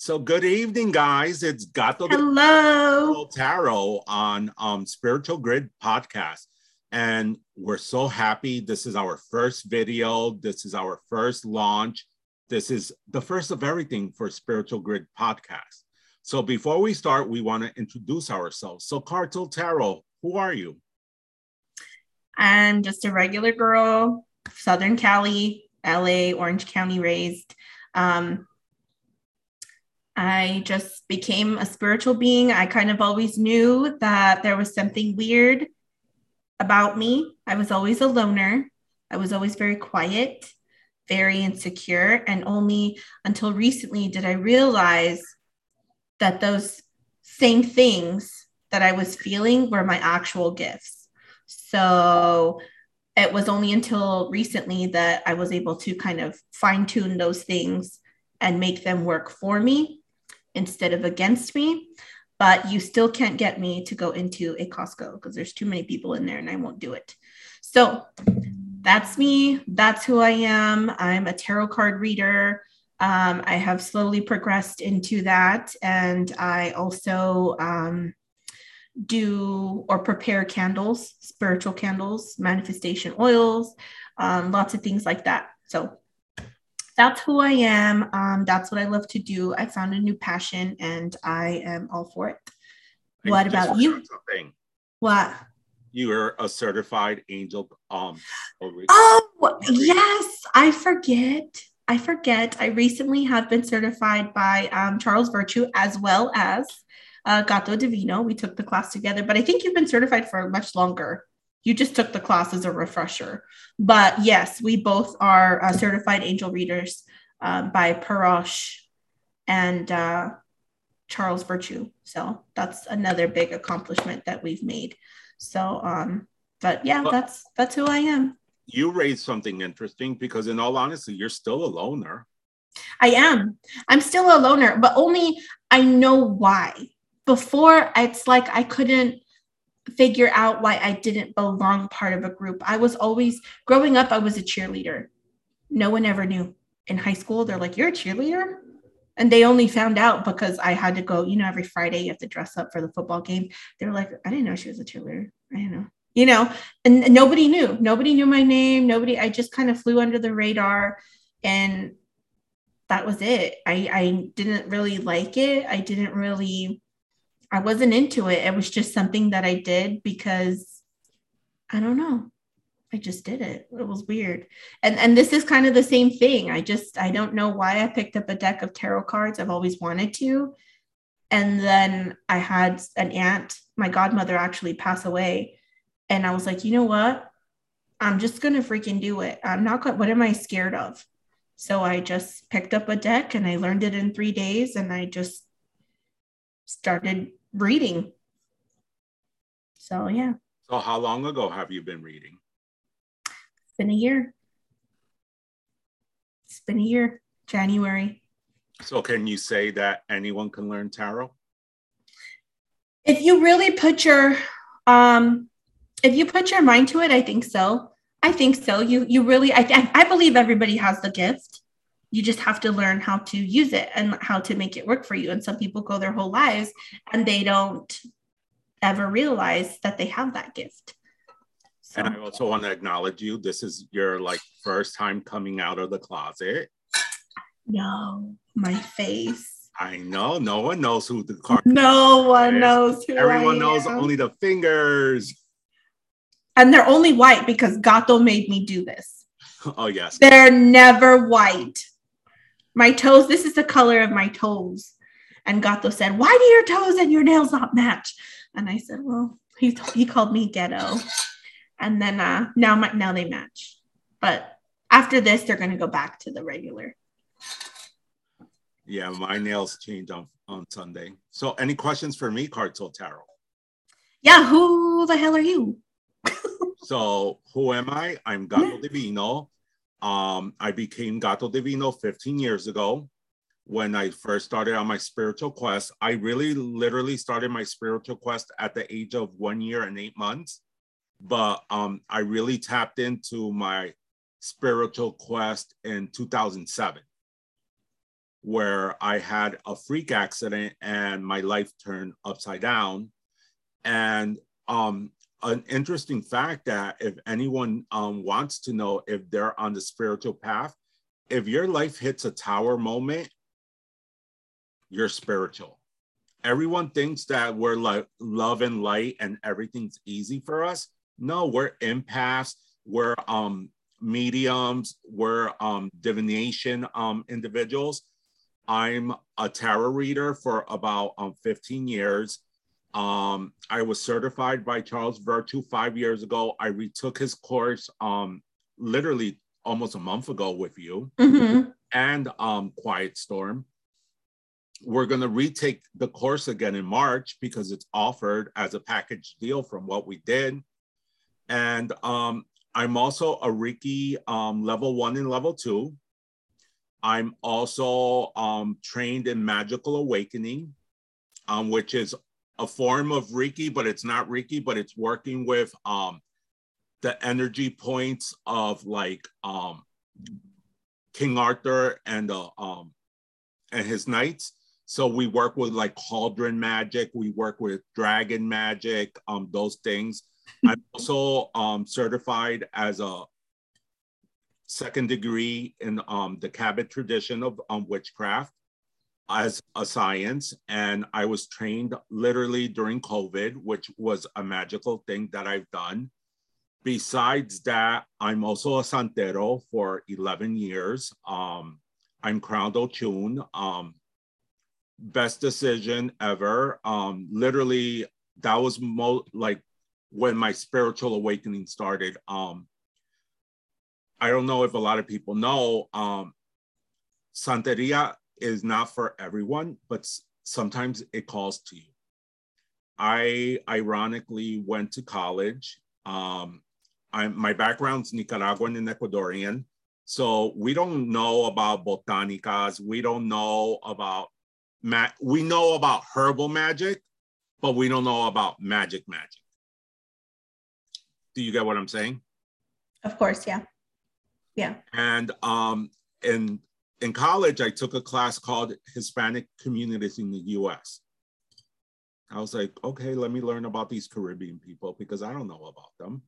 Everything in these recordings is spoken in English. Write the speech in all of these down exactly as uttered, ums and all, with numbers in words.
So good evening, guys. It's Gato Tarot on um, Spiritual Grid Podcast. And we're so happy. This is our first video. This is our first launch. This is the first of everything for Spiritual Grid Podcast. So before we start, we want to introduce ourselves. So Gato Tarot, who are you? I'm just a regular girl, Southern Cali, L A, Orange County raised. Um, I just became a spiritual being. I kind of always knew that there was something weird about me. I was always a loner. I was always very quiet, very insecure. And only until recently did I realize that those same things that I was feeling were my actual gifts. So it was only until recently that I was able to kind of fine-tune those things and make them work for me instead of against me. But you still can't get me to go into a Costco because there's too many people in there and I won't do it. So that's me. That's who I am. I'm a tarot card reader. Um, I have slowly progressed into that. And I also um, do or prepare candles, spiritual candles, manifestation oils, um, lots of things like that. So that's who I am. Um, that's what I love to do. I found a new passion and I am all for it. I what about you? What? You are a certified angel. Um, oh, reader. Yes. I forget. I forget. I recently have been certified by um, Charles Virtue as well as uh, Gato Divino. We took the class together, but I think you've been certified for much longer. You just took the class as a refresher. But yes, we both are uh, certified angel readers uh, by Parash and uh, Charles Virtue. So that's another big accomplishment that we've made. So, um, but yeah, but that's that's who I am. You raised something interesting because in all honesty, you're still a loner. I am. I'm still a loner, but only I know why. Before, it's like I couldn't figure out why I didn't belong part of a group. I was always, growing up, I was a cheerleader. No one ever knew. In high school, they're like, you're a cheerleader? And they only found out because I had to go, you know, every Friday you have to dress up for the football game. They were like, I didn't know she was a cheerleader. I didn't know. You know, and nobody knew. Nobody knew my name. Nobody, I just kind of flew under the radar and that was it. I, I didn't really like it. I didn't really I wasn't into it. It was just something that I did because I don't know. I just did it. It was weird. And and this is kind of the same thing. I just, I don't know why I picked up a deck of tarot cards. I've always wanted to. And then I had an aunt, my godmother actually pass away. And I was like, you know what? I'm just going to freaking do it. I'm not going, what am I scared of? So I just picked up a deck and I learned it in three days and I just started reading. So yeah. So how long ago have you been reading? It's been a year. It's been a year, January. So can you say that anyone can learn tarot? If you really put your, um, if you put your mind to it, I think so. I think so. You you really, I th- I believe everybody has the gift. You just have to learn how to use it and how to make it work for you. And some people go their whole lives and they don't ever realize that they have that gift. So. And I also want to acknowledge you. This is your like first time coming out of the closet. No, my face. I know. No one knows who the card is. No one knows who Everyone I knows am. Only the fingers. And they're only white because Gato made me do this. Oh, yes. They're never white. My toes, this is the color of my toes. And Gato said, why do your toes and your nails not match? And I said, well, he he called me ghetto. And then uh, now, my, now they match. But after this, they're going to go back to the regular. Yeah, my nails changed on, on Sunday. So any questions for me, Gato Tarot? Yeah, who the hell are you? So who am I? I'm Gato Divino. Um, I became Gato Divino fifteen years ago. When I first started on my spiritual quest, I really literally started my spiritual quest at the age of one year and eight months. But um, I really tapped into my spiritual quest in two thousand seven. where I had a freak accident and my life turned upside down. And um, an interesting fact that if anyone um, wants to know if they're on the spiritual path, if your life hits a tower moment, you're spiritual. Everyone thinks that we're like love and light and everything's easy for us. No, we're empaths, we're um, mediums, we're um, divination um, individuals. I'm a tarot reader for about um, fifteen years. Um, I was certified by Charles Virtue five years ago. I retook his course um, literally almost a month ago with you mm-hmm. and um, Quiet Storm. We're going to retake the course again in March because it's offered as a package deal from what we did. And um, I'm also a Reiki um, level one and level two. I'm also um, trained in Magical Awakening, um, which is a form of Reiki, but it's not Reiki, but it's working with um, the energy points of like um, King Arthur and, uh, um, and his knights. So we work with like cauldron magic, we work with dragon magic, um, those things. I'm also um, certified as a second degree in um, the Cabot tradition of um, witchcraft as a science. And I was trained literally during COVID, which was a magical thing that I've done. Besides that, I'm also a Santero for eleven years. Um, I'm crowned Ochún. Um, best decision ever. Um, literally, that was mo like when my spiritual awakening started. Um, I don't know if a lot of people know, um, Santería is not for everyone, but sometimes it calls to you. I ironically went to college. Um, I'm, my background's Nicaraguan and Ecuadorian. So we don't know about botanicas. We don't know about, ma we know about herbal magic, but we don't know about magic magic. Do you get what I'm saying? Of course, yeah. Yeah. And um, in, in college, I took a class called Hispanic Communities in the U S. I was like, okay, let me learn about these Caribbean people because I don't know about them.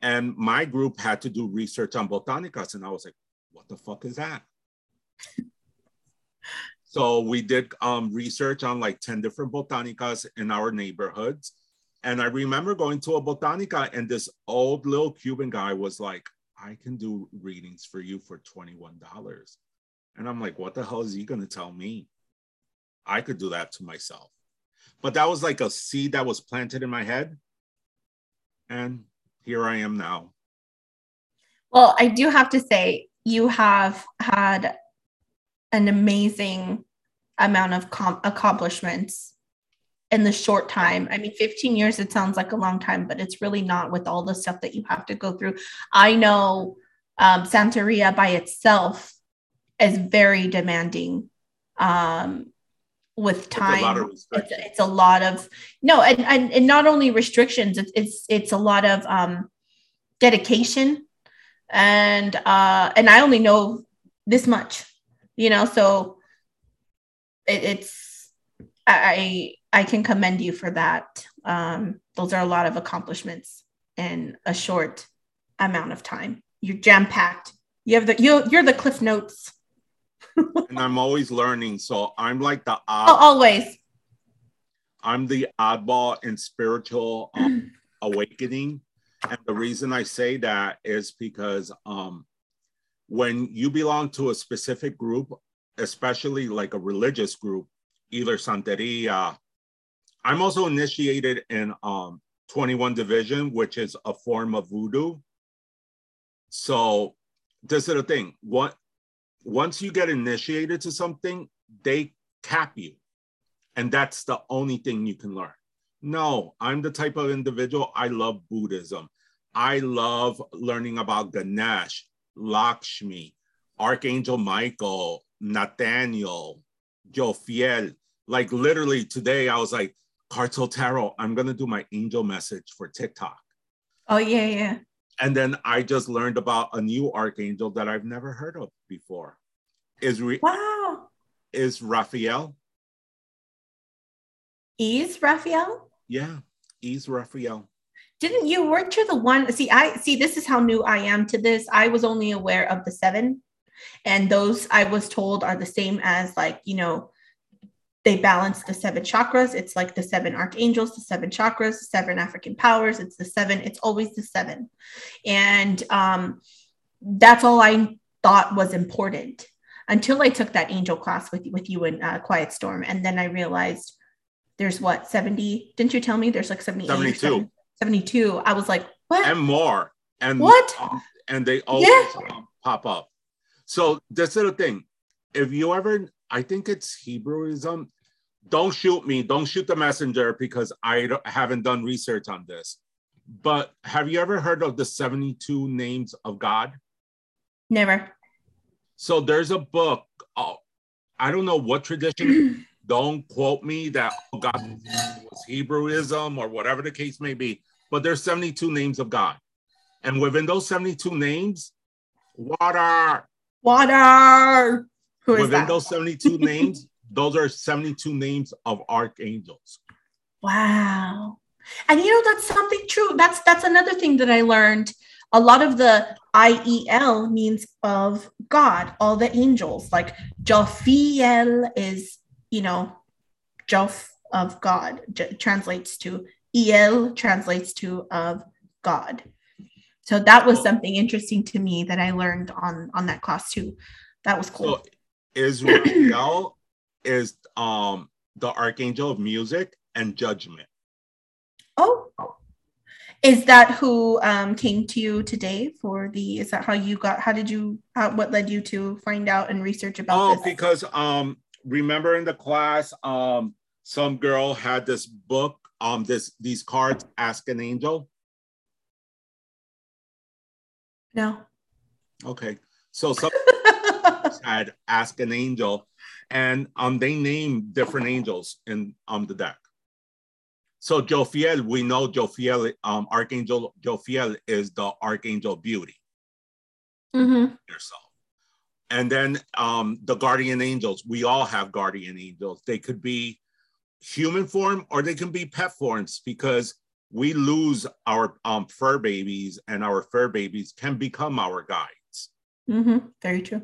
And my group had to do research on botanicas. And I was like, what the fuck is that? So we did um, research on like ten different botanicas in our neighborhoods. And I remember going to a botanica and this old little Cuban guy was like, I can do readings for you for twenty-one dollars. And I'm like, what the hell is he gonna tell me? I could do that to myself. But that was like a seed that was planted in my head. And here I am now. Well, I do have to say, you have had an amazing amount of accomplishments in the short time. I mean, fifteen years, it sounds like a long time, but it's really not with all the stuff that you have to go through. I know um, Santería by itself is very demanding um, with time. It's a lot of restrictions. It's, it's a lot of, no, and, and, and not only restrictions, it's, it's, it's a lot of um, dedication. And, uh, and I only know this much, you know, so it, it's, I, I can commend you for that. Um, those are a lot of accomplishments in a short amount of time. You're jam-packed. You have the you you're the Cliff Notes. And I'm always learning, so I'm like the odd. Oh, always. I'm the oddball in spiritual um, awakening, and the reason I say that is because um, when you belong to a specific group, especially like a religious group, either Santería. I'm also initiated in um, twenty-one Division, which is a form of voodoo. So this is the thing. What, once you get initiated to something, they cap you. And that's the only thing you can learn. No, I'm the type of individual, I love Buddhism. I love learning about Ganesh, Lakshmi, Archangel Michael, Nathaniel, Jophiel. Like literally today, I was like, Gato Tarot, I'm going to do my angel message for TikTok. Oh, yeah, yeah. And then I just learned about a new archangel that I've never heard of before. Is re wow. Is Raphael? Is Raphael? Yeah, is Raphael. Didn't you, weren't you the one? See, I see, this is how new I am to this. I was only aware of the seven, and those I was told are the same as, like, you know, they balance the seven chakras. It's like the seven archangels, the seven chakras, the seven African powers. It's the seven. It's always the seven. And um, that's all I thought was important until I took that angel class with, with you in uh, Quiet Storm. And then I realized there's what, seventy? Didn't you tell me there's like seventy-eight? seventy-two. seventy-two. I was like, what? And more. And what? Um, and they always yeah. um, pop up. So that's the thing. If you ever... I think it's Hebrewism. Don't shoot me. Don't shoot the messenger, because I don't, haven't done research on this. But have you ever heard of the seventy-two names of God? Never. So there's a book. Oh, I don't know what tradition. Don't quote me that God was Hebrewism or whatever the case may be. But there's seventy-two names of God. And within those seventy-two names, water. Water. Who is Within that? Those seventy-two names, those are seventy-two names of archangels. Wow. And you know, that's something true. That's that's another thing that I learned. A lot of the I E L means of God, all the angels. Like Jophiel is, you know, Joph of God, J- translates to, El translates to of God. So that was something interesting to me that I learned on, on that class too. That was cool. So, is Raphael is um the archangel of music and judgment. Oh, is that who um came to you today for the? Is that how you got? How did you? How, what led you to find out and research about? Oh, this? Because um remember in the class um some girl had this book um this these cards, Ask an Angel. No. Okay, so some. Had Ask an Angel, and um they named different angels in um the deck. So Jophiel, we know Jophiel, um Archangel Jophiel is the Archangel Beauty mm-hmm. yourself. And then um the guardian angels, we all have guardian angels. They could be human form or they can be pet forms, because we lose our um fur babies, and our fur babies can become our guides. Mm-hmm. Very true.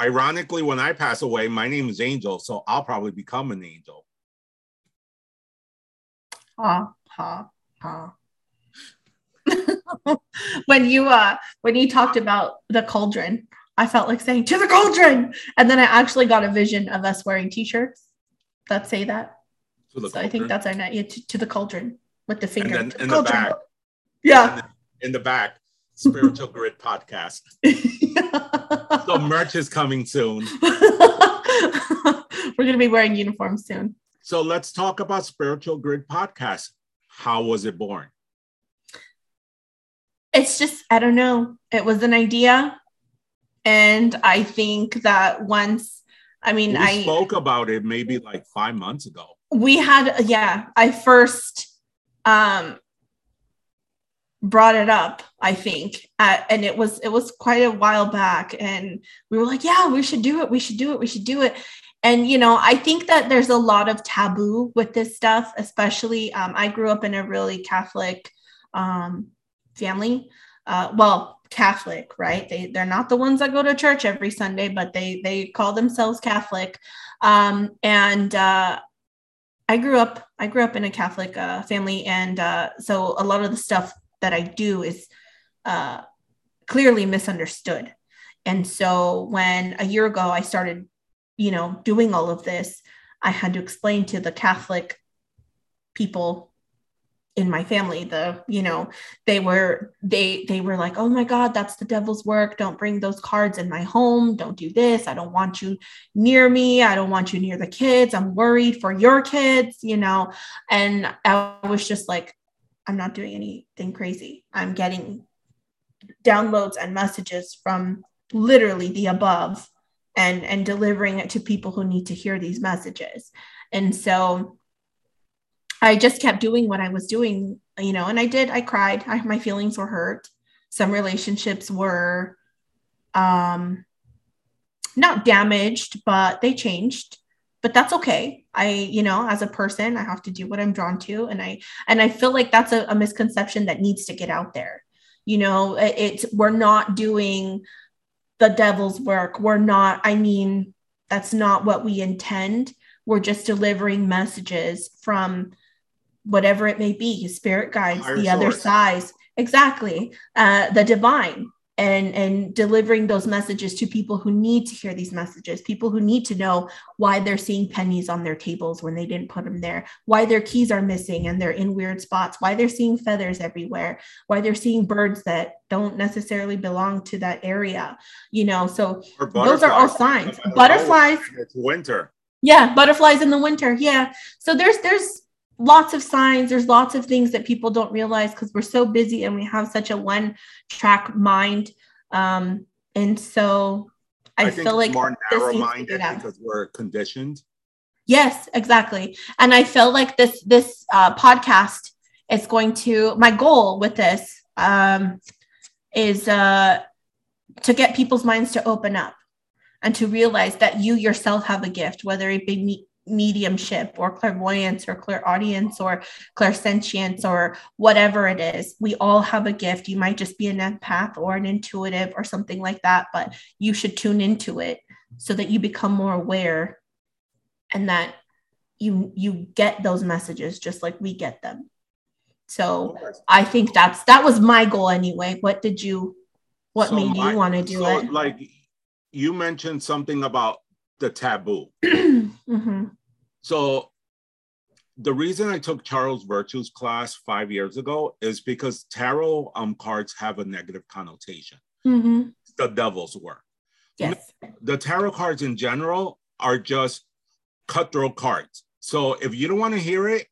Ironically, when I pass away, my name is Angel, so I'll probably become an angel. Ha ha ha! When you uh, when you talked about the cauldron, I felt like saying "to the cauldron," and then I actually got a vision of us wearing T-shirts that say that. To the so cauldron. I think that's our night. Yeah, to, to the cauldron with the finger. And then in the, the back, yeah, in the, in the back, Spiritual Grid Podcast. So merch is coming soon. We're going to be wearing uniforms soon. So let's talk about Spiritual Grid Podcast. How was it born? It's just, I don't know. It was an idea. And I think that once, I mean, we I spoke about it maybe like five months ago. We had, yeah, I first, um, brought it up, I think. Uh, and it was, it was quite a while back, and we were like, yeah, we should do it. We should do it. We should do it. And, you know, I think that there's a lot of taboo with this stuff, especially um, I grew up in a really Catholic um, family. Uh, well, Catholic, right? They, they're not the ones that go to church every Sunday, but they, they call themselves Catholic. Um, and, uh, I grew up, I grew up in a Catholic uh, family. And uh, so a lot of the stuff that I do is uh, clearly misunderstood. And so when a year ago I started, you know, doing all of this, I had to explain to the Catholic people in my family, the, you know, they were, they, they were like, oh my God, that's the devil's work. Don't bring those cards in my home. Don't do this. I don't want you near me. I don't want you near the kids. I'm worried for your kids, you know? And I was just like, I'm not doing anything crazy. I'm getting downloads and messages from literally the above, and, and delivering it to people who need to hear these messages. And so I just kept doing what I was doing, you know, and I did, I cried. I, my feelings were hurt. Some relationships were um, not damaged, but they changed. But that's okay. I, you know, as a person, I have to do what I'm drawn to. And I, and I feel like that's a, a misconception that needs to get out there. You know, it, it's, we're not doing the devil's work. We're not, I mean, that's not what we intend. We're just delivering messages from whatever it may be, spirit guides, the other sides, exactly, uh, the divine. And, and delivering those messages to people who need to hear these messages, people who need to know why they're seeing pennies on their tables when they didn't put them there, why their keys are missing and they're in weird spots, why they're seeing feathers everywhere, why they're seeing birds that don't necessarily belong to that area, you know, so those are all signs. Butterflies. It's winter. Yeah. Butterflies in the winter. Yeah. So there's, there's lots of signs. There's lots of things that people don't realize because we're so busy and we have such a one track mind. Um, and so I, I think feel like more narrow minded because we're conditioned. Yes, exactly. And I feel like this, this uh, podcast is going to, my goal with this um, is uh, to get people's minds to open up and to realize that you yourself have a gift, whether it be me, mediumship or clairvoyance or clairaudience or clairsentience or whatever it is. We all have a gift. You might just be an empath or an intuitive or something like that, but you should tune into it so that you become more aware and that you you get those messages just like we get them. So I think that's that was my goal anyway. What did you what so made my, you want to do so it? Like you mentioned something about the taboo. Mm-hmm. So the reason I took Charles Virtue's class five years ago is because tarot um, cards have a negative connotation. Mm-hmm. The devil's work. Yes. The tarot cards in general are just cutthroat cards. So if you don't want to hear it,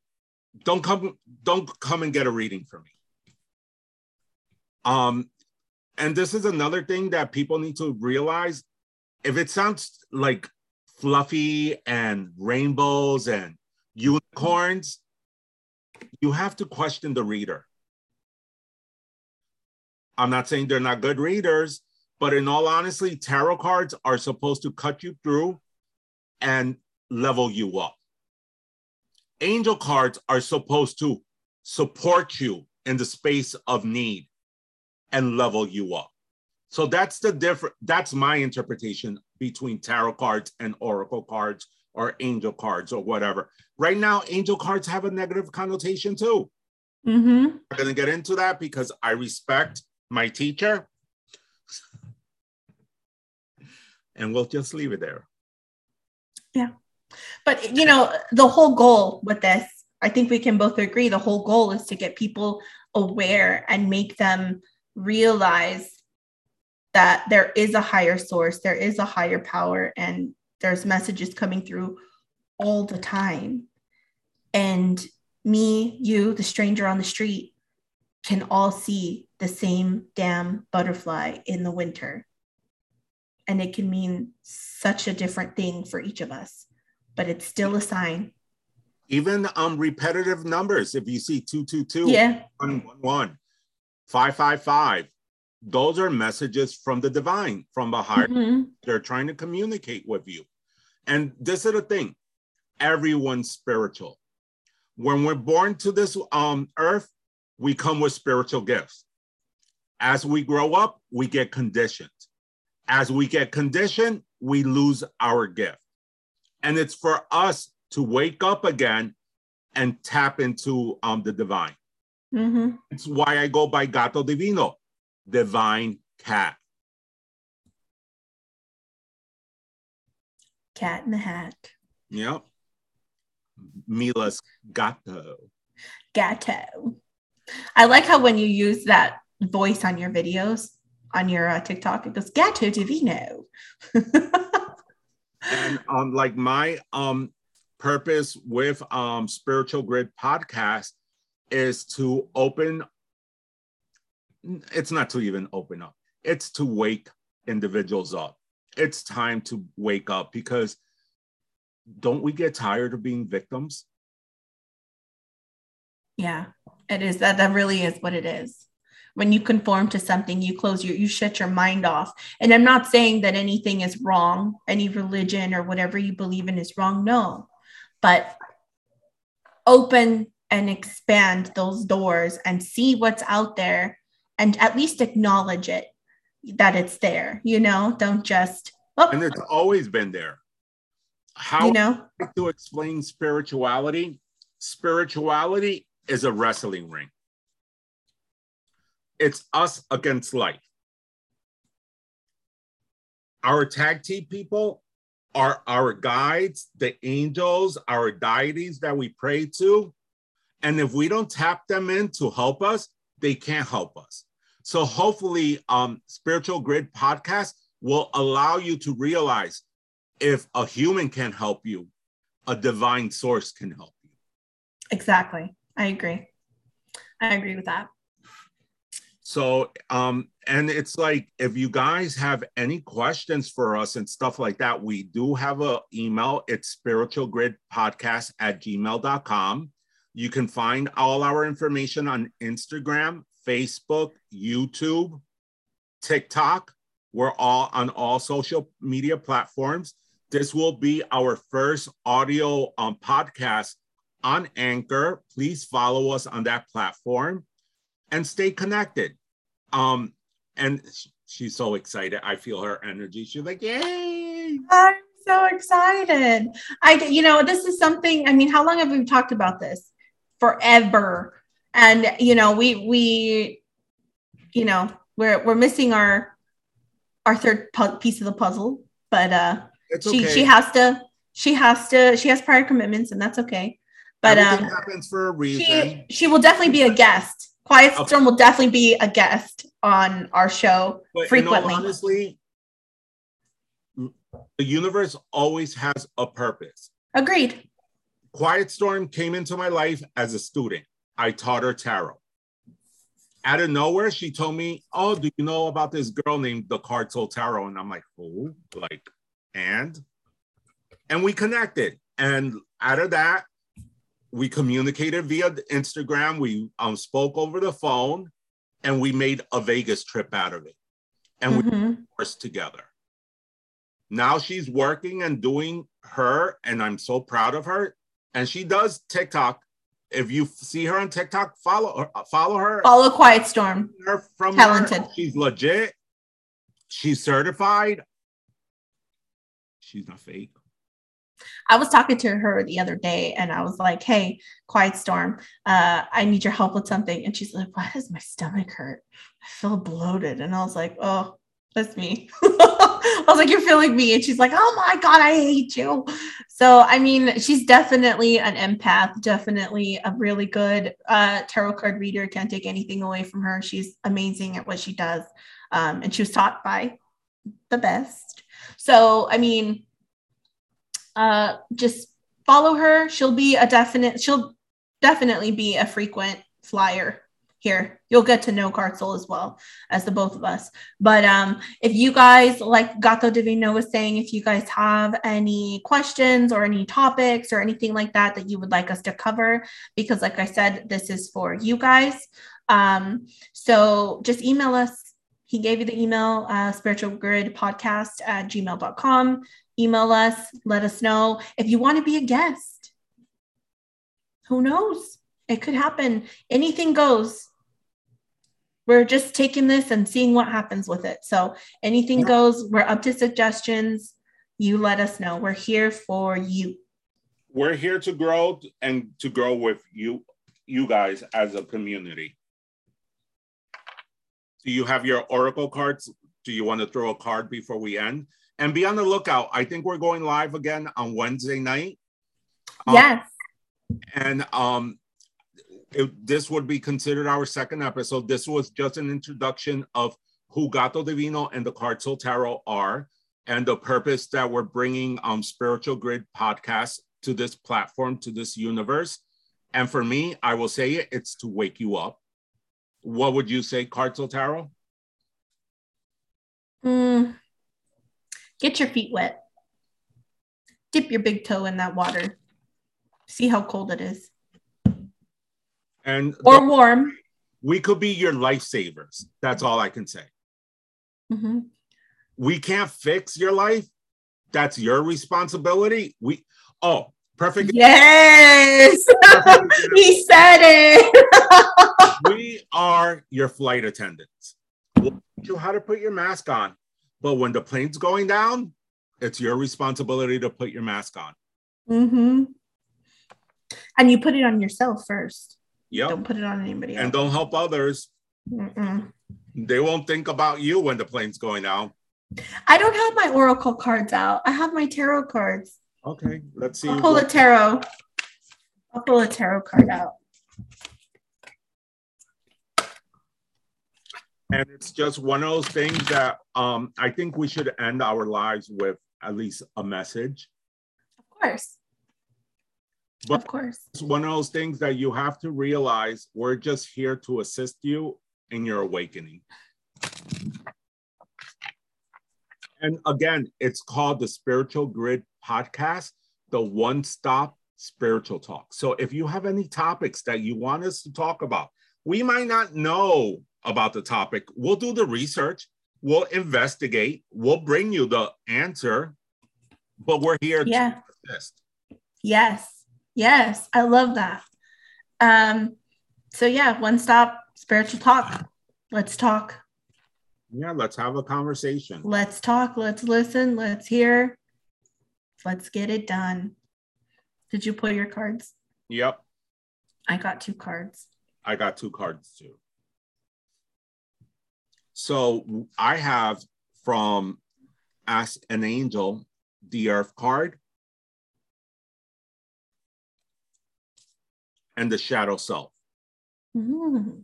don't come, don't come and get a reading from me. Um, and this is another thing that people need to realize. If it sounds like fluffy and rainbows and unicorns, you have to question the reader. I'm not saying they're not good readers, but in all honesty, tarot cards are supposed to cut you through and level you up. Angel cards are supposed to support you in the space of need and level you up. So that's the different, that's my interpretation between tarot cards and oracle cards or angel cards or whatever. Right now, angel cards have a negative connotation too. Mm-hmm. I'm going to get into that because I respect my teacher. And we'll just leave it there. Yeah. But, you know, the whole goal with this, I think we can both agree, the whole goal is to get people aware and make them realize that there is a higher source, there is a higher power, and there's messages coming through all the time. And me, you, the stranger on the street can all see the same damn butterfly in the winter. And it can mean such a different thing for each of us, but it's still a sign. Even um, repetitive numbers, if you see two two two, yeah. one one one, five five five. Those are messages from the divine, from the higher. Mm-hmm. They're trying to communicate with you. And this is the thing. Everyone's spiritual. When we're born to this um, earth, we come with spiritual gifts. As we grow up, we get conditioned. As we get conditioned, we lose our gift. And it's for us to wake up again and tap into um, the divine. Mm-hmm. It's why I go by Gato Divino. Divine cat. Cat in the hat. Yep. Mila's gato. Gato. I like how when you use that voice on your videos, on your uh, TikTok, it goes, Gato Divino. And um, like my um purpose with um Spiritual Grid Podcast is to open It's not to even open up. It's to wake individuals up. It's time to wake up because don't we get tired of being victims? Yeah, it is. That that really is what it is. When you conform to something, you close your, you shut your mind off. And I'm not saying that anything is wrong, any religion or whatever you believe in is wrong. No, but open and expand those doors and see what's out there and at least acknowledge it, that it's there, you know, don't just, oh. And it's always been there. How you know? To explain spirituality? Spirituality is a wrestling ring. It's us against life. Our tag team people are our guides, the angels, our deities that we pray to. And if we don't tap them in to help us, they can't help us. So hopefully um, Spiritual Grid Podcast will allow you to realize if a human can help you, a divine source can help you. Exactly. I agree. I agree with that. So, um, and it's like, if you guys have any questions for us and stuff like that, we do have an email. It's spiritual grid podcast at gmail dot com. You can find all our information on Instagram, Facebook, YouTube, TikTok. We're all on all social media platforms. This will be our first audio um, podcast on Anchor. Please follow us on that platform and stay connected. Um, and she's so excited. I feel her energy. She's like, yay. I'm so excited. I, you know, this is something, I mean, how long have we talked about this? Forever. And, you know, we, we, you know, we're, we're missing our, our third pu- piece of the puzzle, but, uh, it's she, okay. she has to, she has to, she has prior commitments and that's okay. But, Everything um, happens for a reason. She, she will definitely be a guest. Quiet Storm okay. will definitely be a guest on our show but frequently. You know, honestly, the universe always has a purpose. Agreed. Quiet Storm came into my life as a student. I taught her tarot. Out of nowhere, she told me, oh, do you know about this girl named the Gato Tarot? And I'm like, who? Oh, like, and? And we connected. And out of that, we communicated via Instagram, we um, spoke over the phone, and we made a Vegas trip out of it. And mm-hmm. we worked together. Now she's working and doing her, and I'm so proud of her. And she does TikTok. If you see her on TikTok, follow her. Follow, her. follow Quiet Storm. Her from Talented. Her. She's legit. She's certified. She's not fake. I was talking to her the other day and I was like, hey, Quiet Storm, uh, I need your help with something. And she's like, why does my stomach hurt? I feel bloated. And I was like, oh, that's me. I was like, you're feeling me. And she's like, oh my God, I hate you. So, I mean, she's definitely an empath, definitely a really good uh, tarot card reader. Can't take anything away from her. She's amazing at what she does. Um, and she was taught by the best. So, I mean, Uh, just follow her. She'll be a definite, she'll definitely be a frequent flyer here. You'll get to know Cartzel as well as the both of us. But um, if you guys, like Gato Divino was saying, if you guys have any questions or any topics or anything like that, that you would like us to cover, because like I said, this is for you guys. Um, so just email us. He gave you the email, uh, spiritual grid podcast at gmail dot com. Email us, let us know if you want to be a guest. Who knows? It could happen. Anything goes. We're just taking this and seeing what happens with it. So anything goes. We're up to suggestions. You let us know. We're here for you. We're here to grow and to grow with you, you guys as a community. Do you have your oracle cards? Do you want to throw a card before we end? And be on the lookout. I think we're going live again on Wednesday night. Um, yes. And um, it, this would be considered our second episode. This was just an introduction of who Gato Divino and the Gato Tarot are and the purpose that we're bringing um, Spiritual Grid Podcast to this platform, to this universe. And for me, I will say it, it's to wake you up. What would you say, Gato Tarot? Mm. Get your feet wet. Dip your big toe in that water. See how cold it is. And or the, warm. We could be your lifesavers. That's all I can say. Mm-hmm. We can't fix your life. That's your responsibility. We, oh, perfect. Yes. Perfect. He said it. We are your flight attendants. We'll teach you how to put your mask on, but when the plane's going down, it's your responsibility to put your mask on. Mm-hmm. And you put it on yourself first. Yep. Don't put it on anybody else. And don't help others. Mm-mm. They won't think about you when the plane's going out. I don't have my oracle cards out. I have my tarot cards. Okay, let's see. I'll pull a tarot. I'll pull a tarot card out. And it's just one of those things that um, I think we should end our lives with at least a message. Of course. But of course. It's one of those things that you have to realize we're just here to assist you in your awakening. And again, it's called the Spiritual Grid Podcast, the one-stop spiritual talk. So if you have any topics that you want us to talk about, we might not know about the topic. We'll do the research. We'll investigate. We'll bring you the answer. But we're here yeah. to assist. Yes. Yes, I love that. Um, so yeah, one stop spiritual talk. Let's talk. Yeah, let's have a conversation. Let's talk. Let's listen. Let's hear. Let's get it done. Did you pull your cards? Yep. I got two cards. I got two cards too. So I have from Ask an Angel, the Earth card. And the shadow self. Mm.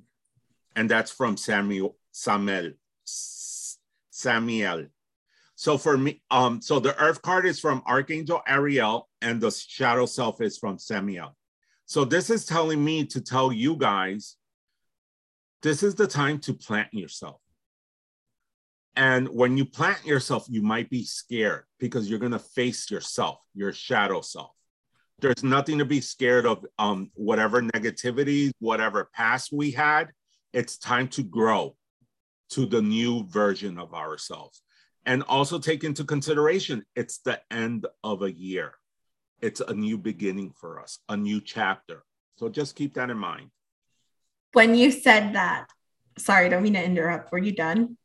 And that's from Samuel, Samuel, Samuel. So for me, um, so the earth card is from Archangel Ariel and the shadow self is from Samuel. So this is telling me to tell you guys, this is the time to plant yourself. And when you plant yourself, you might be scared because you're gonna face yourself, your shadow self. There's nothing to be scared of, um, whatever negativity, whatever past we had. It's time to grow to the new version of ourselves. And also take into consideration, it's the end of a year. It's a new beginning for us, a new chapter. So just keep that in mind. When you said that, sorry, I don't mean to interrupt. Were you done?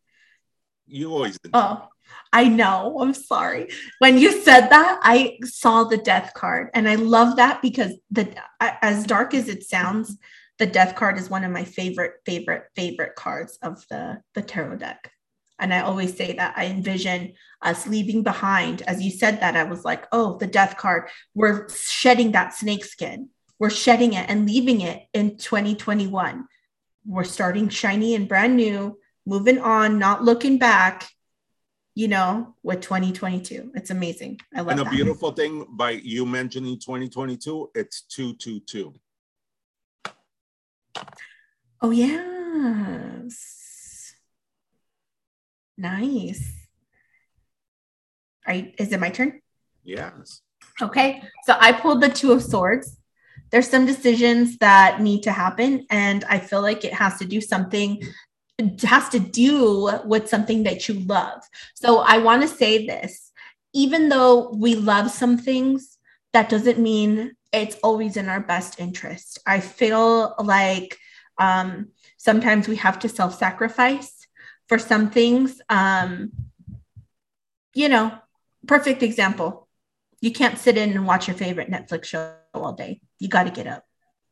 You always do. Oh. I know. I'm sorry. When you said that, I saw the death card, and I love that because the as dark as it sounds, the death card is one of my favorite, favorite, favorite cards of the, the tarot deck. And I always say that I envision us leaving behind. As you said that, I was like, oh, the death card. We're shedding that snake skin. We're shedding it and leaving it in twenty twenty-one. We're starting shiny and brand new, moving on, not looking back. You know, with twenty twenty-two, it's amazing. I love it. And a that. Beautiful thing by you mentioning twenty twenty-two, it's two two two. Oh, yes. Nice. Are you, is it my turn? Yes. Okay. So I pulled the Two of Swords. There's some decisions that need to happen, and I feel like it has to do something. Has to do with something that you love. So I want to say this, even though we love some things, that doesn't mean it's always in our best interest. I feel like um, sometimes we have to self-sacrifice for some things. Um, you know, perfect example. You can't sit in and watch your favorite Netflix show all day. You got to get up.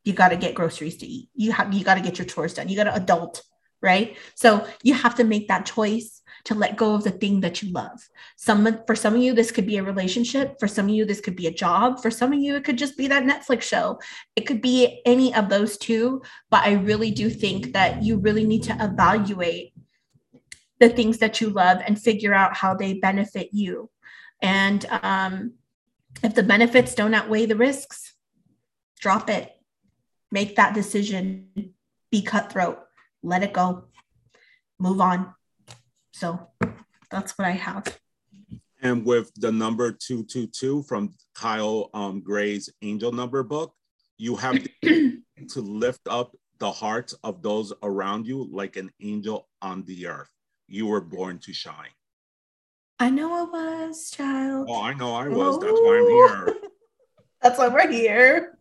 You got to get groceries to eat. You have, you got to get your chores done. You got to adult. Right? So you have to make that choice to let go of the thing that you love. Some, for some of you, this could be a relationship. For some of you, this could be a job. For some of you, it could just be that Netflix show. It could be any of those two. But I really do think that you really need to evaluate the things that you love and figure out how they benefit you. And um, if the benefits don't outweigh the risks, drop it. Make that decision. Be cutthroat. Let it go. Move on. So that's what I have. And with the number two two two from Kyle um, Gray's Angel Number Book, you have to lift up the hearts of those around you like an angel on the earth. You were born to shine. I know I was, child. Oh, I know I was. Oh. That's why I'm here. That's why we're here.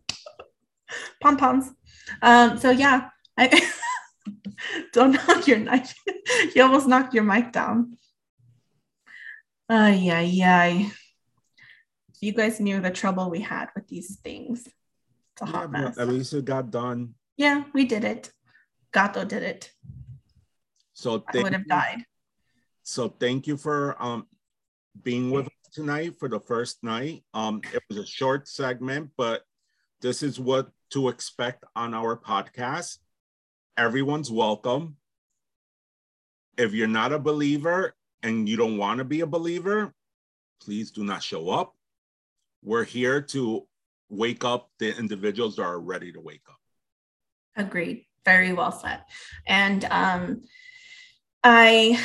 Pom poms. Um, so yeah, I don't knock your knife. You almost knocked your mic down. Ay, ay, ay. You guys knew the trouble we had with these things. It's a hot mess. At least it got done. Yeah, we did it. Gato did it. So I would have died. So thank you for um, being with us tonight for the first night. Um, it was a short segment, but this is what to expect on our podcast. Everyone's welcome. If you're not a believer and you don't want to be a believer, please do not show up. We're here to wake up the individuals that are ready to wake up. Agreed. Very well said. And um, I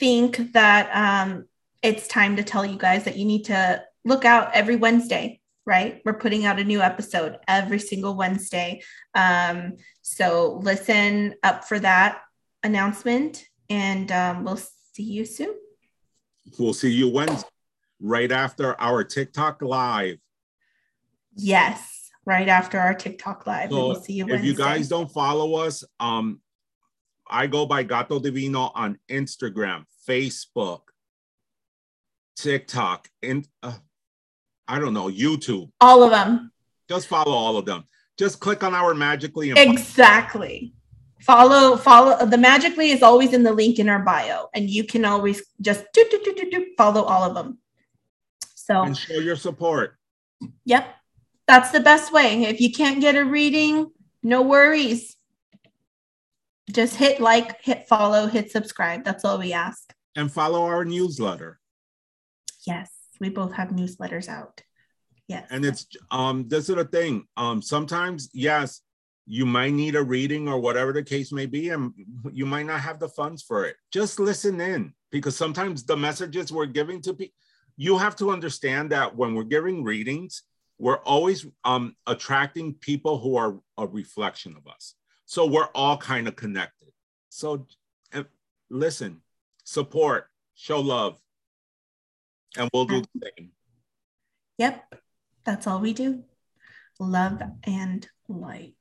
think that um, it's time to tell you guys that you need to look out every Wednesday, right? We're putting out a new episode every single Wednesday. Um, so listen up for that announcement, and um, we'll see you soon. We'll see you Wednesday. Right after our TikTok live. Yes, right after our TikTok live. So we'll see you Wednesday. If you guys don't follow us, um, I go by Gato Divino on Instagram, Facebook, TikTok, and uh, I don't know, YouTube. All of them. Just follow all of them. Just click on our Magically. And exactly. Follow, follow. The Magically is always in the link in our bio, and you can always just do, do, do, do, do, follow all of them. So, and show your support. Yep. That's the best way. If you can't get a reading, no worries. Just hit like, hit follow, hit subscribe. That's all we ask. And follow our newsletter. Yes. We both have newsletters out. Yes. And it's, um, this is the thing. Um, sometimes, yes, you might need a reading or whatever the case may be, and you might not have the funds for it. Just listen in, because sometimes the messages we're giving to people, you have to understand that when we're giving readings, we're always um, attracting people who are a reflection of us. So we're all kind of connected. So uh, listen, support, show love, and we'll do the same. Yep, that's all we do. Love and light.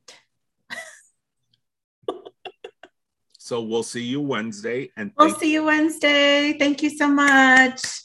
So we'll see you Wednesday. And we'll see you Wednesday. Thank you so much.